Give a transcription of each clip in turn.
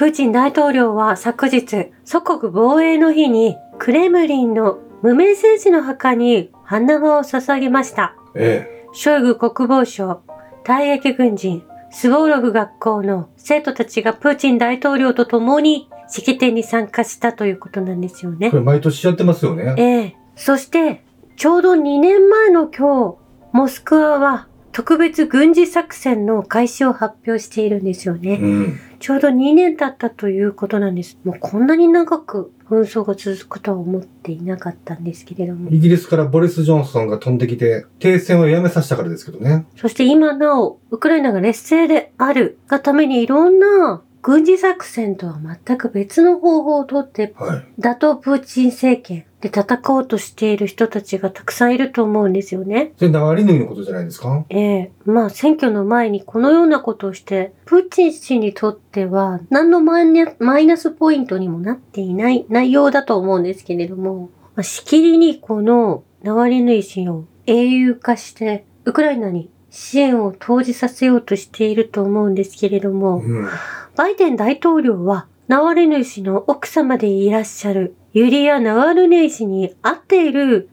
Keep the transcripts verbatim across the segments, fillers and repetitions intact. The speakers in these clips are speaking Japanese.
プーチン大統領は昨日、祖国防衛の日にクレムリンの無名戦士の墓に花輪を捧げました。ええ、ショイグ国防相、退役軍人、スボーロフ学校の生徒たちがプーチン大統領と共に式典に参加したということなんですよね。これ毎年やってますよね。ええ、そしてちょうどにねんまえの今日、モスクワは特別軍事作戦の開始を発表しているんですよね、うん、ちょうどにねん経ったということなんです。もうこんなに長く紛争が続くとは思っていなかったんですけれども、イギリスからボリス・ジョンソンが飛んできて停戦をやめさせたからですけどね。そして今なおウクライナが劣勢であるがためにいろんな軍事作戦とは全く別の方法をとって、はい、打倒プーチン政権で戦おうとしている人たちがたくさんいると思うんですよね。それナワリヌイのことじゃないですか。ええー、まあ選挙の前にこのようなことをして、プーチン氏にとっては何のマイナ、マイナスポイントにもなっていない内容だと思うんですけれども、まあ、しきりにこのナワリヌイ氏を英雄化してウクライナに支援を投じさせようとしていると思うんですけれども、うん、バイデン大統領はナワリヌイ氏の奥様でいらっしゃるユリア・ナワルネイ氏に会っている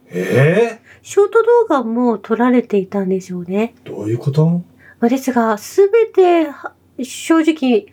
ショート動画も撮られていたんでしょうね。どういうこと？ですが、すべて正直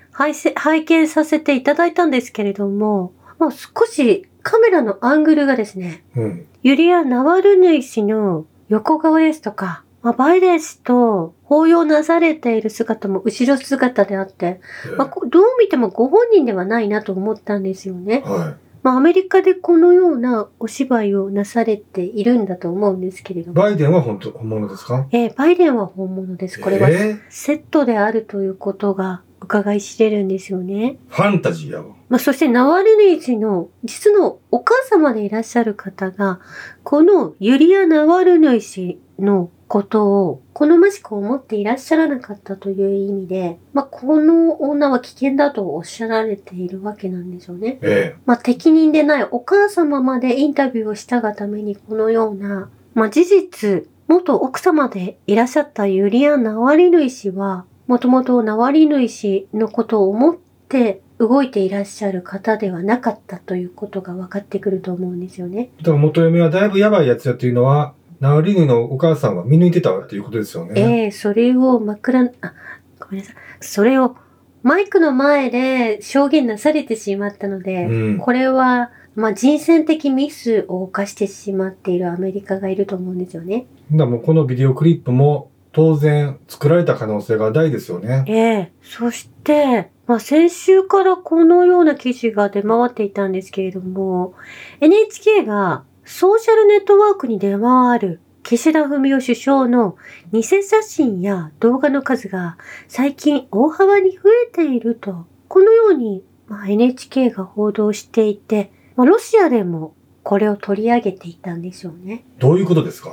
拝見させていただいたんですけれども、まあ、少しカメラのアングルがですね、うん、ユリア・ナワルネイ氏の横顔ですとか、まあ、バイデン氏と抱擁なされている姿も後ろ姿であって、まあ、どう見てもご本人ではないなと思ったんですよね。はい、まあ、アメリカでこのようなお芝居をなされているんだと思うんですけれども。バイデンは本当、本物ですか？えー、バイデンは本物です。これはセットであるということが伺い知れるんですよね。ファンタジーやわ。まあ、そしてナワルヌイ氏の実のお母様でいらっしゃる方が、このユリア・ナワルヌイ氏のことを好ましく思っていらっしゃらなかったという意味で、まあ、この女は危険だとおっしゃられているわけなんでしょうね。ええ、まあ、適任でないお母様までインタビューをしたがためにこのような、まあ、事実、元奥様でいらっしゃったユリア・ナワリヌイ氏は、もともとナワリヌイ氏のことを思って動いていらっしゃる方ではなかったということが分かってくると思うんですよね。だから元嫁はだいぶやばいやつやというのは、ナワリヌイのお母さんは見抜いてたということですよね。ええー、それを枕、あ、ごめんなさい。それをマイクの前で証言なされてしまったので、うん、これは、まあ、人選的ミスを犯してしまっているアメリカがいると思うんですよね。だからもうこのビデオクリップも当然作られた可能性が大ですよね。ええー、そして、まあ、先週からこのような記事が出回っていたんですけれども、エヌエイチケー がソーシャルネットワークに出回る岸田文雄首相の偽写真や動画の数が最近大幅に増えていると、このように エヌエイチケー が報道していて、ロシアでもこれを取り上げていたんでしょうね。どういうことですか？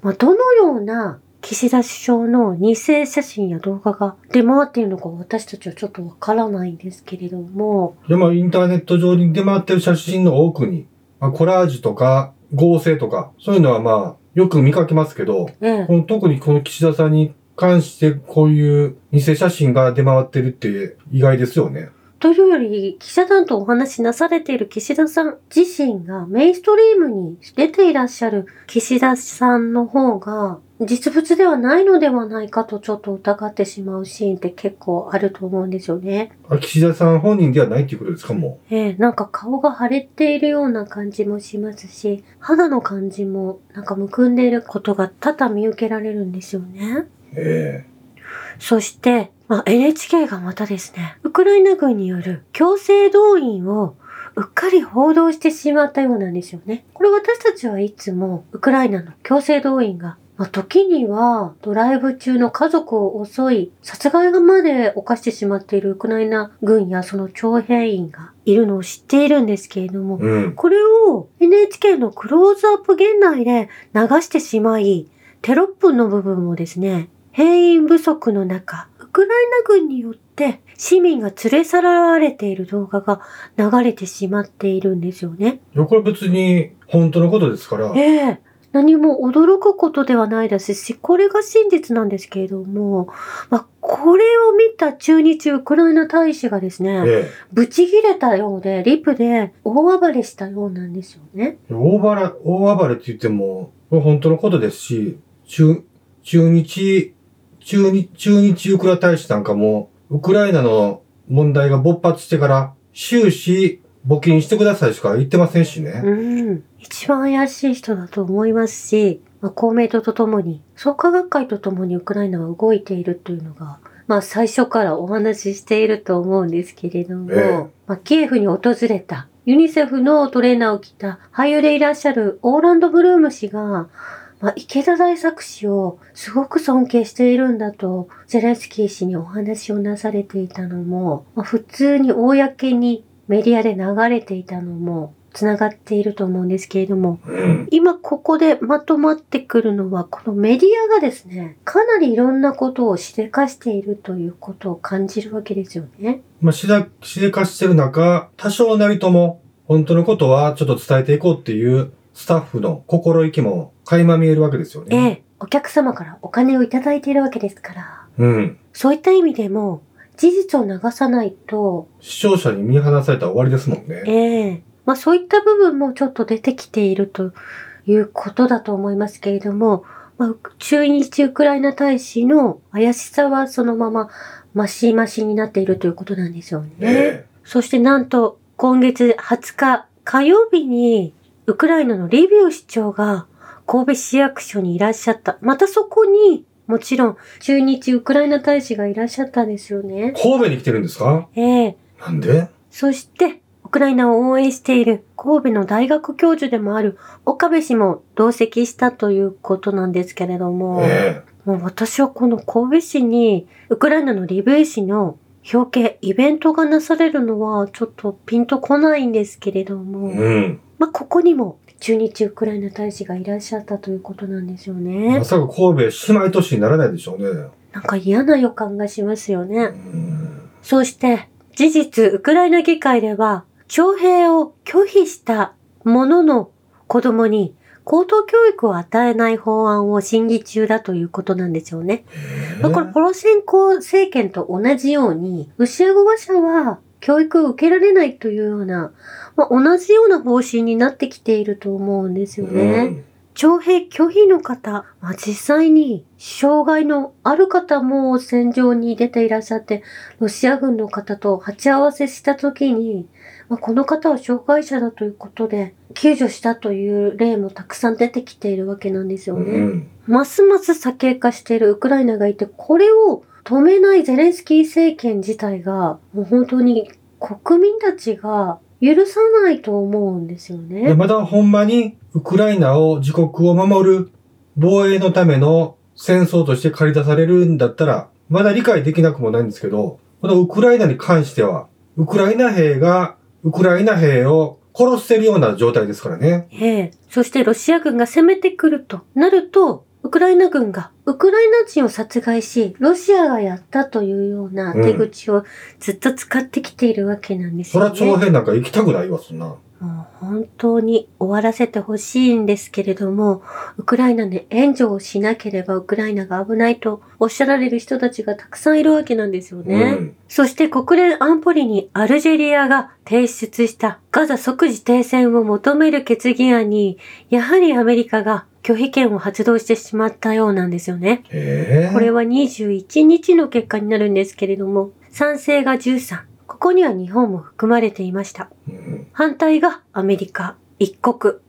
まあ、どのような岸田首相の偽写真や動画が出回っているのか私たちはちょっとわからないんですけれども。でもインターネット上に出回っている写真の多くに、コラージュとか合成とか、そういうのはまあ、よく見かけますけど、ええ、この特にこの岸田さんに関してこういう偽写真が出回ってるって意外ですよね。というより、記者団とお話しなされている岸田さん自身がメインストリームに出ていらっしゃる岸田さんの方が実物ではないのではないかとちょっと疑ってしまうシーンって結構あると思うんですよね。あ、岸田さん本人ではないっていうことですか？もう、ええ、なんか顔が腫れているような感じもしますし、肌の感じもなんかむくんでいることが多々見受けられるんですよね。ええ、そして、まあ、エヌエイチケー がまたですね、ウクライナ軍による強制動員をうっかり報道してしまったようなんですよね。これ私たちはいつもウクライナの強制動員が、まあ、時にはドライブ中の家族を襲い、殺害まで犯してしまっているウクライナ軍やその徴兵員がいるのを知っているんですけれども、うん、これを エヌエイチケー のクローズアップ現代で流してしまい、テロップの部分もですね、兵員不足の中、ウクライナ軍によって市民が連れ去られている動画が流れてしまっているんですよね。いや、これ別に本当のことですから。ええー。何も驚くことではないですし、これが真実なんですけれども、まあ、これを見た駐日ウクライナ大使がですね、ええ、ぶち切れたようで、リプで大暴れしたようなんですよね。大暴れ、大暴れって言っても、これ本当のことですし、中、中日、中日、中日ウクラ大使なんかも、ウクライナの問題が勃発してから、終始、募金してくださいしか言ってませんしね。うん。一番怪しい人だと思いますし、まあ、公明党とともに、創価学会とともにウクライナは動いているというのが、まあ最初からお話ししていると思うんですけれども、ええ、まあ、キエフに訪れた、ユニセフのトレーナーを着た俳優でいらっしゃるオーランド・ブルーム氏が、まあ、池田大作氏をすごく尊敬しているんだとゼレンスキー氏にお話をなされていたのも、まあ、普通に公にメディアで流れていたのもつながっていると思うんですけれども、今ここでまとまってくるのは、このメディアがですね、かなりいろんなことをしでかしているということを感じるわけですよね。まあ、しだ、しでかしてる中、多少なりとも本当のことはちょっと伝えていこうっていうスタッフの心意気も垣間見えるわけですよね。ええ、お客様からお金をいただいているわけですから、うん、そういった意味でも事実を流さないと視聴者に見放されたら終わりですもんね。ええ、まあそういった部分もちょっと出てきているということだと思いますけれども、まあ、駐日ウクライナ大使の怪しさはそのままマシマシになっているということなんですよね。ええ、そしてなんと今月はつか火曜日にウクライナのリビウ市長が神戸市役所にいらっしゃった。またそこに、もちろん、駐日ウクライナ大使がいらっしゃったんですよね。神戸に来てるんですか？ええ。なんで？そして、ウクライナを応援している神戸の大学教授でもある岡部氏も同席したということなんですけれども、ええ、もう私はこの神戸市に、ウクライナのリビウ市の表敬、イベントがなされるのはちょっとピンとこないんですけれども、うん、まあ、ここにも、駐日ウクライナ大使がいらっしゃったということなんですよね。まさか神戸姉妹都市にならないでしょうね。なんか嫌な予感がしますよね。うん。そして事実、ウクライナ議会では徴兵を拒否した者の子供に高等教育を与えない法案を審議中だということなんですよね。まあ、これポロシェンコ政権と同じようにロシア語話者は教育を受けられないというような、まあ、同じような方針になってきていると思うんですよね。徴兵拒否の方、まあ、実際に障害のある方も戦場に出ていらっしゃって、ロシア軍の方と鉢合わせした時に、まあ、この方を障害者だということで救助したという例もたくさん出てきているわけなんですよね。うん、ますます左傾化しているウクライナがいて、これを止めないゼレンスキー政権自体が、もう本当に国民たちが許さないと思うんですよね。まだほんまにウクライナを自国を守る防衛のための戦争として駆り出されるんだったら、まだ理解できなくもないんですけど、このウクライナに関しては、ウクライナ兵がウクライナ兵を殺してるような状態ですからね。ええ。そしてロシア軍が攻めてくるとなると、ウクライナ軍がウクライナ人を殺害し、ロシアがやったというような手口をずっと使ってきているわけなんですよね。うん、それは徴兵なんか行きたくないわ、そんな。もう本当に終わらせてほしいんですけれども、ウクライナで援助をしなければウクライナが危ないとおっしゃられる人たちがたくさんいるわけなんですよね。うん、そして国連安保理にアルジェリアが提出したガザ即時停戦を求める決議案に、やはりアメリカが拒否権を発動してしまったようなんですよね。えー、これはにじゅういちにちの結果になるんですけれども、賛成がじゅうさん、ここには日本も含まれていました。うん、反対がアメリカいっこく、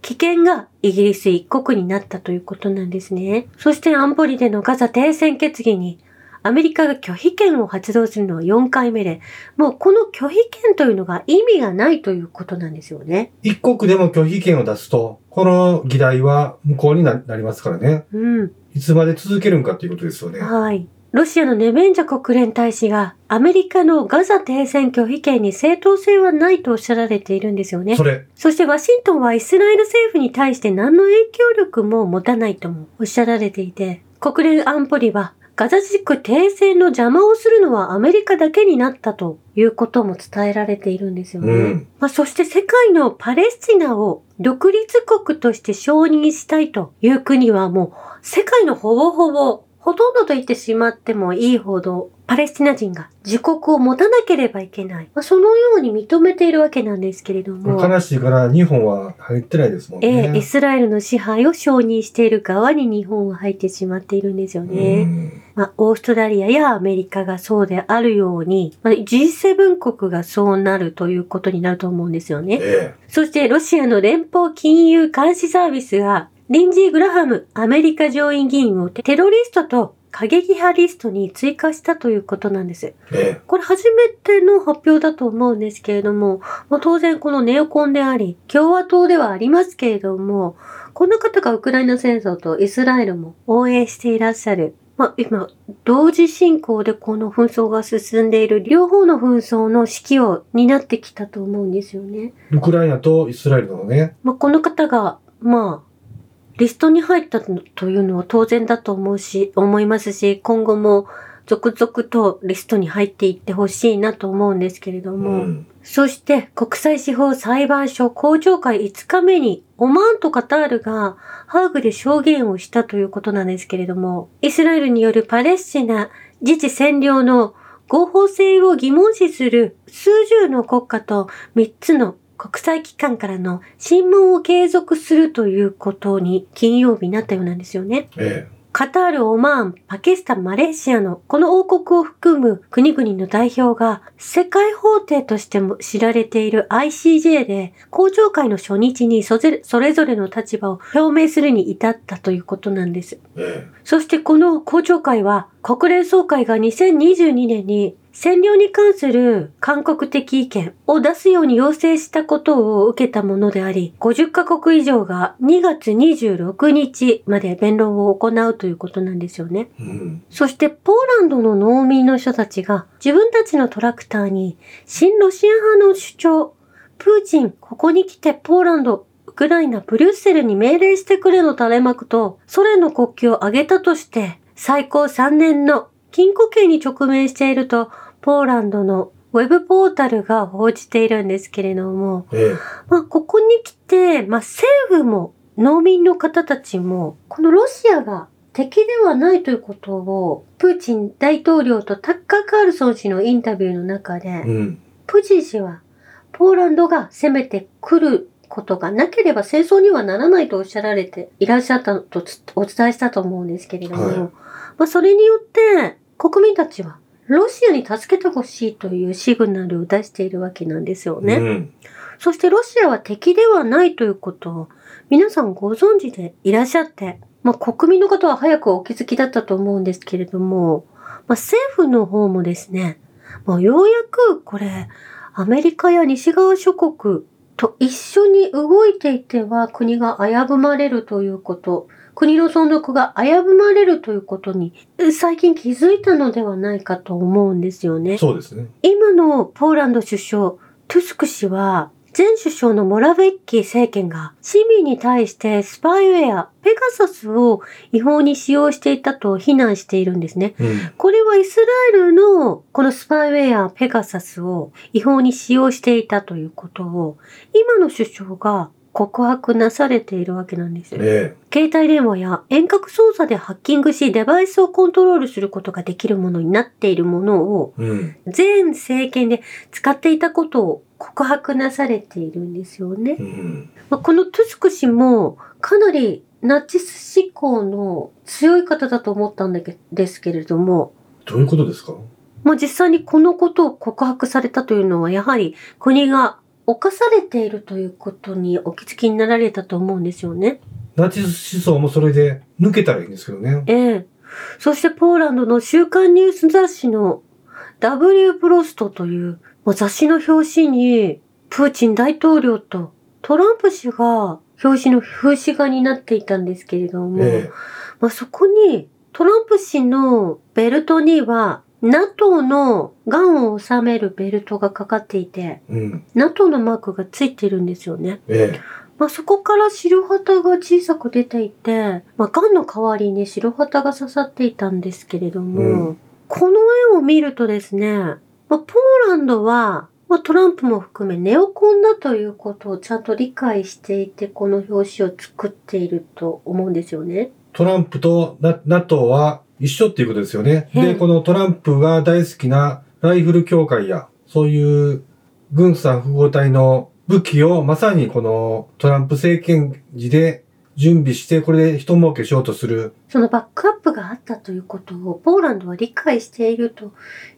棄権がイギリスいっこくになったということなんですね。そして安保理でのガザ停戦決議にアメリカが拒否権を発動するのはよんかいめで、もうこの拒否権というのが意味がないということなんですよね。一国でも拒否権を出すと、この議題は無効になりますからね。うん。いつまで続けるんかということですよね。はい。ロシアのネベンジャ国連大使が、アメリカのガザ停戦拒否権に正当性はないとおっしゃられているんですよね。それ。そしてワシントンはイスラエル政府に対して何の影響力も持たないともおっしゃられていて、国連安保理は、ガザ地区停戦の邪魔をするのはアメリカだけになったということも伝えられているんですよね、うんまあ、そして世界のパレスチナを独立国として承認したいという国はもう世界のほぼほぼほとんどと言ってしまってもいいほどパレスチナ人が自国を持たなければいけない、まあ、そのように認めているわけなんですけれども、悲しいから日本は入ってないですもんね、えー、イスラエルの支配を承認している側に日本は入ってしまっているんですよね、まあ、オーストラリアやアメリカがそうであるように、まあ、ジーセブン 国がそうなるということになると思うんですよね、えー、そしてロシアの連邦金融監視サービスがリンジー・グラハムアメリカ上院議員をテロリストと過激派リストに追加したということなんです。これ初めての発表だと思うんですけれども、まあ、当然このネオコンであり共和党ではありますけれども、この方がウクライナ戦争とイスラエルも応援していらっしゃる、まあ、今同時進行でこの紛争が進んでいる両方の紛争の指揮を担ってきたと思うんですよね。ウクライナとイスラエルのね、まあ、この方がまあリストに入ったというのは当然だと思うし、思いますし、今後も続々とリストに入っていってほしいなと思うんですけれども、うん、そして国際司法裁判所公聴会いつかめにオマーンとカタールがハーグで証言をしたということなんですけれども、イスラエルによるパレスチナ自治占領の合法性を疑問視する数十の国家とみっつの国際機関からの審問を継続するということに金曜日になったようなんですよね、ええ、カタール、オマーン、パキスタン、マレーシアのこの王国を含む国々の代表が世界法廷としても知られている アイシージェー で公聴会の初日にそれぞれの立場を表明するに至ったということなんです、ええ、そしてこの公聴会は国連総会がにせんにじゅうにねんに占領に関する勧告的意見を出すように要請したことを受けたものであり、ごじゅっかこく以上がにがつにじゅうろくにちまで弁論を行うということなんですよね、うん、そしてポーランドの農民の人たちが自分たちのトラクターに新ロシア派の主張プーチンここに来てポーランドウクライナブリュッセルに命令してくれの垂れ幕とソ連の国旗を挙げたとして最高さんねんの禁錮刑に直面しているとポーランドのウェブポータルが報じているんですけれども、ええまあ、ここに来て、まあ、政府も農民の方たちもこのロシアが敵ではないということをプーチン大統領とタッカー・カールソン氏のインタビューの中で、うん、プーチン氏はポーランドが攻めてくることがなければ戦争にはならないとおっしゃられていらっしゃったとお伝えしたと思うんですけれども、はいまあ、それによって国民たちはロシアに助けてほしいというシグナルを出しているわけなんですよね、うん、そしてロシアは敵ではないということを皆さんご存知でいらっしゃって、まあ、国民の方は早くお気づきだったと思うんですけれども、まあ、政府の方もですね、まあ、ようやくこれアメリカや西側諸国と一緒に動いていては国が危ぶまれるということ国の存続が危ぶまれるということに最近気づいたのではないかと思うんですよね。そうですね。今のポーランド首相トゥスク氏は前首相のモラヴィッキ政権が市民に対してスパイウェアペガサスを違法に使用していたと非難しているんですね、うん、これはイスラエルのこのスパイウェアペガサスを違法に使用していたということを今の首相が告白なされているわけなんですよ、ね、携帯電話や遠隔操作でハッキングしデバイスをコントロールすることができるものになっているものを前政権で使っていたことを告白なされているんですよね、うんまあ、このトゥスク氏もかなりナチス思考の強い方だと思ったんですけれども、どういうことですか、まあ、実際にこのことを告白されたというのはやはり国が犯されているということにお気づきになられたと思うんですよね。ナチス思想もそれで抜けたらいいんですけどね。ええ。そしてポーランドの週刊ニュース雑誌の ダブリュー プロストという雑誌の表紙にプーチン大統領とトランプ氏が表紙の風刺画になっていたんですけれども、ええまあ、そこにトランプ氏のベルトにはNATO のガンを収めるベルトがかかっていて、うん、NATO のマークがついているんですよね、ええまあ、そこから白旗が小さく出ていて、まあ、癌の代わりに白旗が刺さっていたんですけれども、うん、この絵を見るとですね、まあ、ポーランドは、まあ、トランプも含めネオコンだということをちゃんと理解していて、この表紙を作っていると思うんですよね。トランプと NATO は一緒っていうことですよね。で、このトランプが大好きなライフル協会や、そういう軍産複合体の武器をまさにこのトランプ政権時で準備して、これで一儲けしようとする。そのバックアップがあったということを、ポーランドは理解していると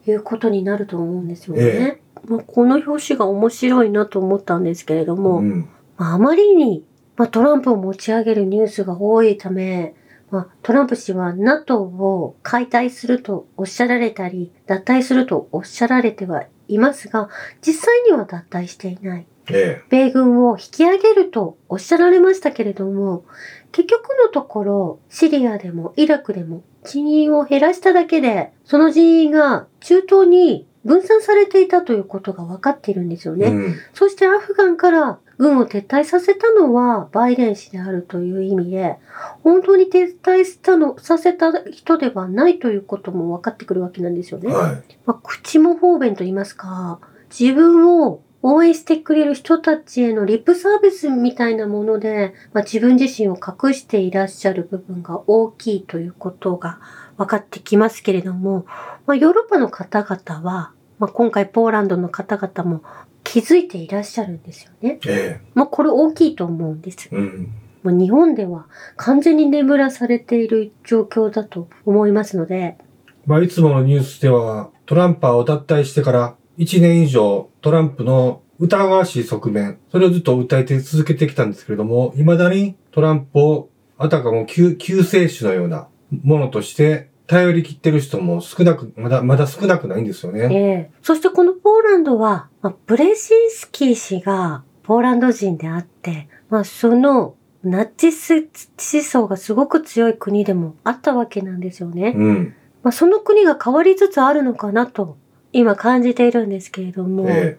いうことになると思うんですよね。ええ、まあ、この表紙が面白いなと思ったんですけれども、うん、まあ、あまりに、まあ、トランプを持ち上げるニュースが多いため、まあ、トランプ氏は NATO を解体するとおっしゃられたり、脱退するとおっしゃられてはいますが、実際には脱退していない。ええ、米軍を引き上げるとおっしゃられましたけれども、結局のところシリアでもイラクでも人員を減らしただけで、その人員が中東に分散されていたということが分かっているんですよね、うん、そしてアフガンから軍を撤退させたのはバイデン氏であるという意味で、本当に撤退したのさせた人ではないということも分かってくるわけなんですよね、はい。まあ、口も方便と言いますか、自分を応援してくれる人たちへのリップサービスみたいなもので、まあ、自分自身を隠していらっしゃる部分が大きいということが分かってきますけれども、まあ、ヨーロッパの方々は、まあ、今回ポーランドの方々も気づいていらっしゃるんですよね。ええ、まあ、これ大きいと思うんです。うん、まあ、日本では完全に眠らされている状況だと思いますので。まあ、いつものニュースではトランパーを脱退してからいちねん以上トランプの疑わしい側面、それをずっと訴えて続けてきたんですけれども、未だにトランプをあたかも救、救世主のようなものとして頼り切ってる人も少なく、まだ、まだ少なくないんですよね。ええ。そしてこのポーランドは、まあ、ブレシンスキー氏がポーランド人であって、まあ、そのナチス思想がすごく強い国でもあったわけなんですよね。うん。まあ、その国が変わりつつあるのかなと、今感じているんですけれども、ええ、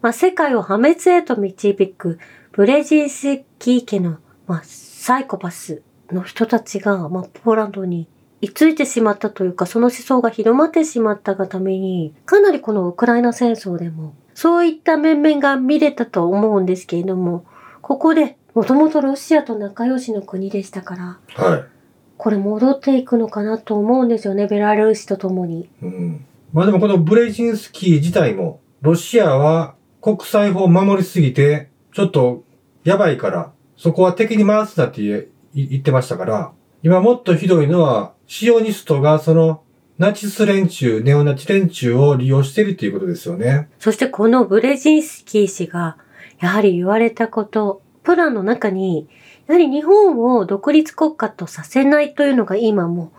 まあ、世界を破滅へと導くブレジンスキー家の、まあ、サイコパスの人たちが、まあ、ポーランドに居ついてしまったというか、その思想が広まってしまったがために、かなりこのウクライナ戦争でもそういった面々が見れたと思うんですけれども、ここでもともとロシアと仲良しの国でしたから、はい、これ戻っていくのかなと思うんですよね、ベラルーシとともに。うん、まあでもこのブレジンスキー自体も、ロシアは国際法を守りすぎて、ちょっとやばいから、そこは敵に回すなって言ってましたから、今もっとひどいのは、シオニストがそのナチス連中、ネオナチ連中を利用しているということですよね。そしてこのブレジンスキー氏が、やはり言われたこと、プランの中に、やはり日本を独立国家とさせないというのが今も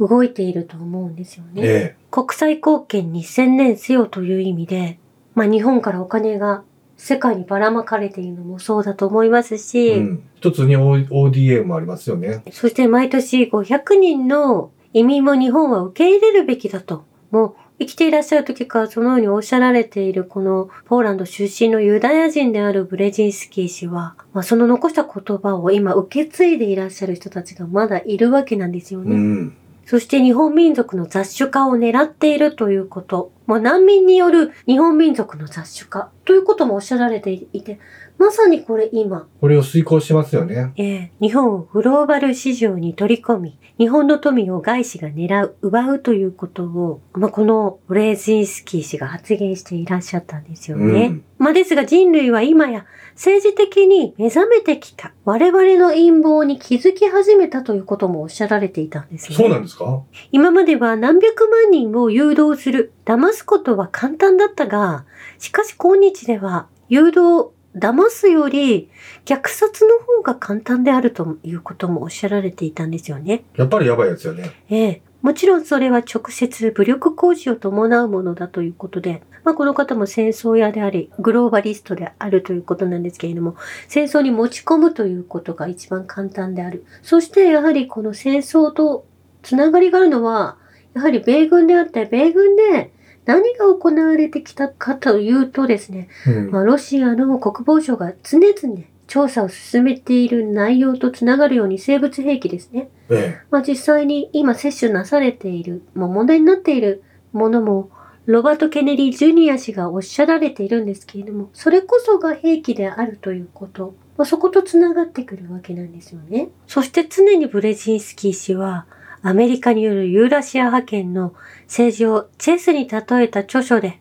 動いていると思うんですよね。ええ、国際貢献に専念せよという意味で、まあ日本からお金が世界にばらまかれているのもそうだと思いますし、うん、一つに オーディーエー もありますよね。そして毎年ごひゃくにんの移民も日本は受け入れるべきだと、もう生きていらっしゃる時からそのようにおっしゃられているこのポーランド出身のユダヤ人であるブレジンスキー氏は、まあ、その残した言葉を今受け継いでいらっしゃる人たちがまだいるわけなんですよね。うん、そして日本民族の雑種化を狙っているということ。もう難民による日本民族の雑種化ということもおっしゃられていて、まさにこれ今。これを遂行しますよね。ええ。日本をグローバル市場に取り込み、日本の富を外資が狙う、奪うということを、まあ、このブレジンスキー氏が発言していらっしゃったんですよね。うん、まあ、ですが人類は今や政治的に目覚めてきた。我々の陰謀に気づき始めたということもおっしゃられていたんですね。そうなんですか？今までは何百万人を誘導する、騙すことは簡単だったが、しかし今日では誘導、騙すより虐殺の方が簡単であるということもおっしゃられていたんですよね。やっぱりやばいやつよね。ええ。もちろんそれは直接武力行使を伴うものだということで、まあこの方も戦争屋であり、グローバリストであるということなんですけれども、戦争に持ち込むということが一番簡単である。そしてやはりこの戦争とつながりがあるのは、やはり米軍であって、米軍で何が行われてきたかというとですね、うん、まあ、ロシアの国防省が常々調査を進めている内容とつながるように生物兵器ですね、ええまあ、実際に今接種なされている、まあ、問題になっているものもロバート・ケネディ・ジュニア氏がおっしゃられているんですけれども、それこそが兵器であるということ、まあ、そことつながってくるわけなんですよね。そして常にブレジンスキー氏はアメリカによるユーラシア覇権の政治をチェスに例えた著書で、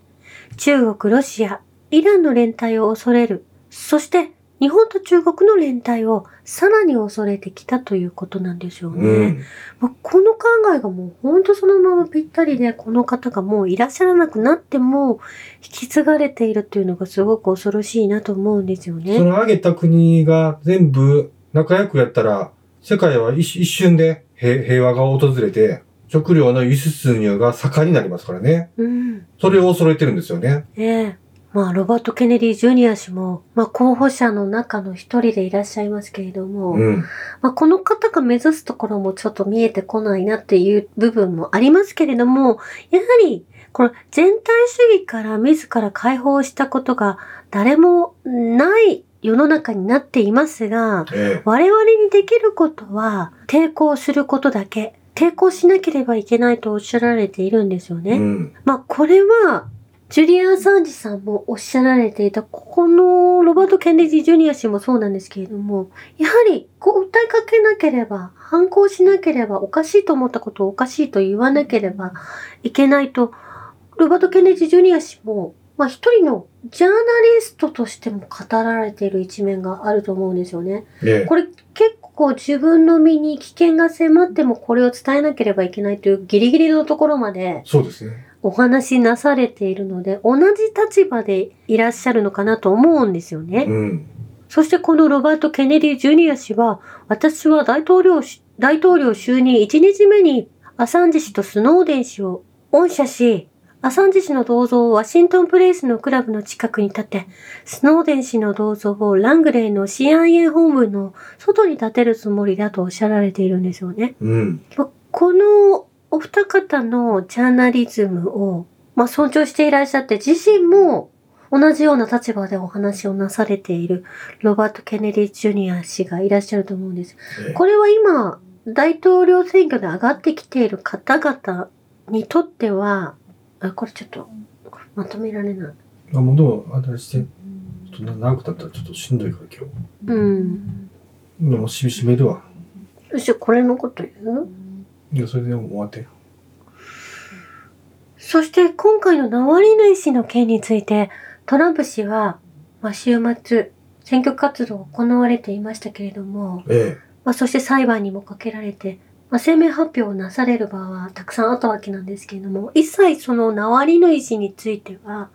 中国、ロシア、イランの連帯を恐れる、そして日本と中国の連帯をさらに恐れてきたということなんでしょうね、うんまあ、この考えがもう本当そのままぴったりで、この方がもういらっしゃらなくなっても引き継がれているというのがすごく恐ろしいなと思うんですよね。その挙げた国が全部仲良くやったら世界は一瞬で平和が訪れて食料の輸出入が盛んになりますからね、うん、それを恐れてるんですよね。ええまあ、ロバート・ケネディ・ジュニア氏も、まあ、候補者の中の一人でいらっしゃいますけれども、うんまあ、この方が目指すところもちょっと見えてこないなっていう部分もありますけれども、やはり、この全体主義から自ら解放したことが誰もない世の中になっていますが、ええ、我々にできることは抵抗することだけ、抵抗しなければいけないとおっしゃられているんですよね。うん、まあ、これは、ジュリアン・アサンジさんもおっしゃられていた、ここのロバート・ケネディ・ジュニア氏もそうなんですけれども、やはりこう訴えかけなければ、反抗しなければ、おかしいと思ったことをおかしいと言わなければいけないと、ロバート・ケネディ・ジュニア氏も、まあ一人のジャーナリストとしても語られている一面があると思うんですよね。ねこれ結構自分の身に危険が迫ってもこれを伝えなければいけないというギリギリのところまで、そうですね。お話しなされているので、同じ立場でいらっしゃるのかなと思うんですよね、うん、そしてこのロバート・ケネディ・ジュニア氏は、私は大統領、大統領就任いちにちめにアサンジ氏とスノーデン氏を恩赦し、アサンジ氏の銅像をワシントンプレイスのクラブの近くに立て、スノーデン氏の銅像をラングレーの シーアイエー 本部の外に立てるつもりだとおっしゃられているんですよね、うん、このお二方のジャーナリズムを、まあ、尊重していらっしゃって、自身も同じような立場でお話をなされているロバート・ケネディ・ジュニア氏がいらっしゃると思うんです。これは今、大統領選挙で上がってきている方々にとっては、あ、これちょっとまとめられない。あ、もうどうあれして、ちょっと長く経ったらちょっとしんどいから今日。うん。もう締めるわ。よし、これのこと言う？いや、それでも終わってよ。そして今回のナワリヌイ氏の件について、トランプ氏は、まあ、週末選挙活動が行われていましたけれども、ええまあ、そして裁判にもかけられて、まあ、声明発表をなされる場はたくさんあったわけなんですけれども、一切そのナワリヌイ氏については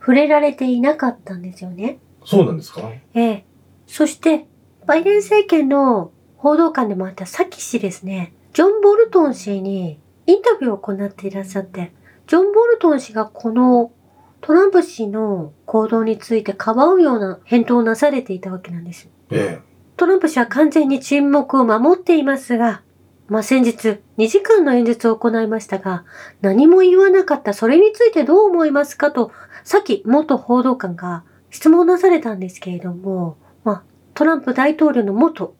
触れられていなかったんですよね。そうなんですか？ええ。そしてバイデン政権の報道官でもあったサキ氏ですね、ジョン・ボルトン氏にインタビューを行っていらっしゃって、ジョン・ボルトン氏がこのトランプ氏の行動についてかばうような返答をなされていたわけなんです。ええ、トランプ氏は完全に沈黙を守っていますが、まあ、先日にじかんの演説を行いましたが、何も言わなかった、それについてどう思いますかと、さっき元報道官が質問なされたんですけれども、まあ、トランプ大統領の元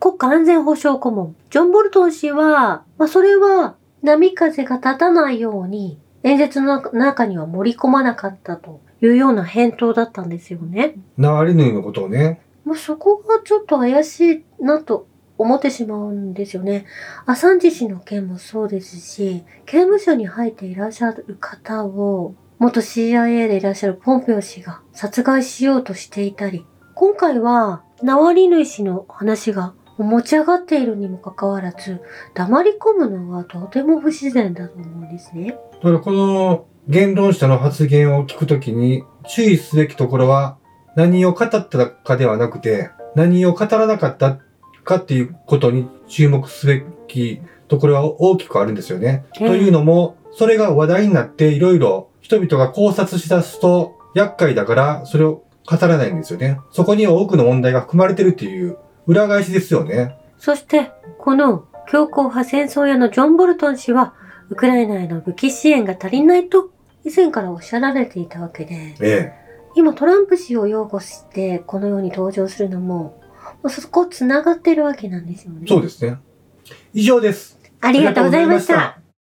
国家安全保障顧問、ジョン・ボルトン氏は、まあ、それは波風が立たないように演説の中には盛り込まなかったというような返答だったんですよね。ナワリヌイのことをね。まあ、そこがちょっと怪しいなと思ってしまうんですよね。アサンジ氏の件もそうですし、刑務所に入っていらっしゃる方を元 シーアイエー でいらっしゃるポンペオ氏が殺害しようとしていたり、今回はナワリヌイ氏の話が持ち上がっているにもかかわらず、黙り込むのはとても不自然だと思うんですね。だからこの言論者の発言を聞くときに注意すべきところは、何を語ったかではなくて、何を語らなかったかっていうことに注目すべきところは大きくあるんですよね。というのも、それが話題になっていろいろ人々が考察しだすと厄介だから、それを語らないんですよね。そこに多くの問題が含まれているという裏返しですよね。そしてこの強硬派戦争屋のジョン・ボルトン氏は、ウクライナへの武器支援が足りないと以前からおっしゃられていたわけで、ええ、今トランプ氏を擁護してこのように登場するのも、そこ繋がってるわけなんですよね。そうですね。以上です。ありがとうございました。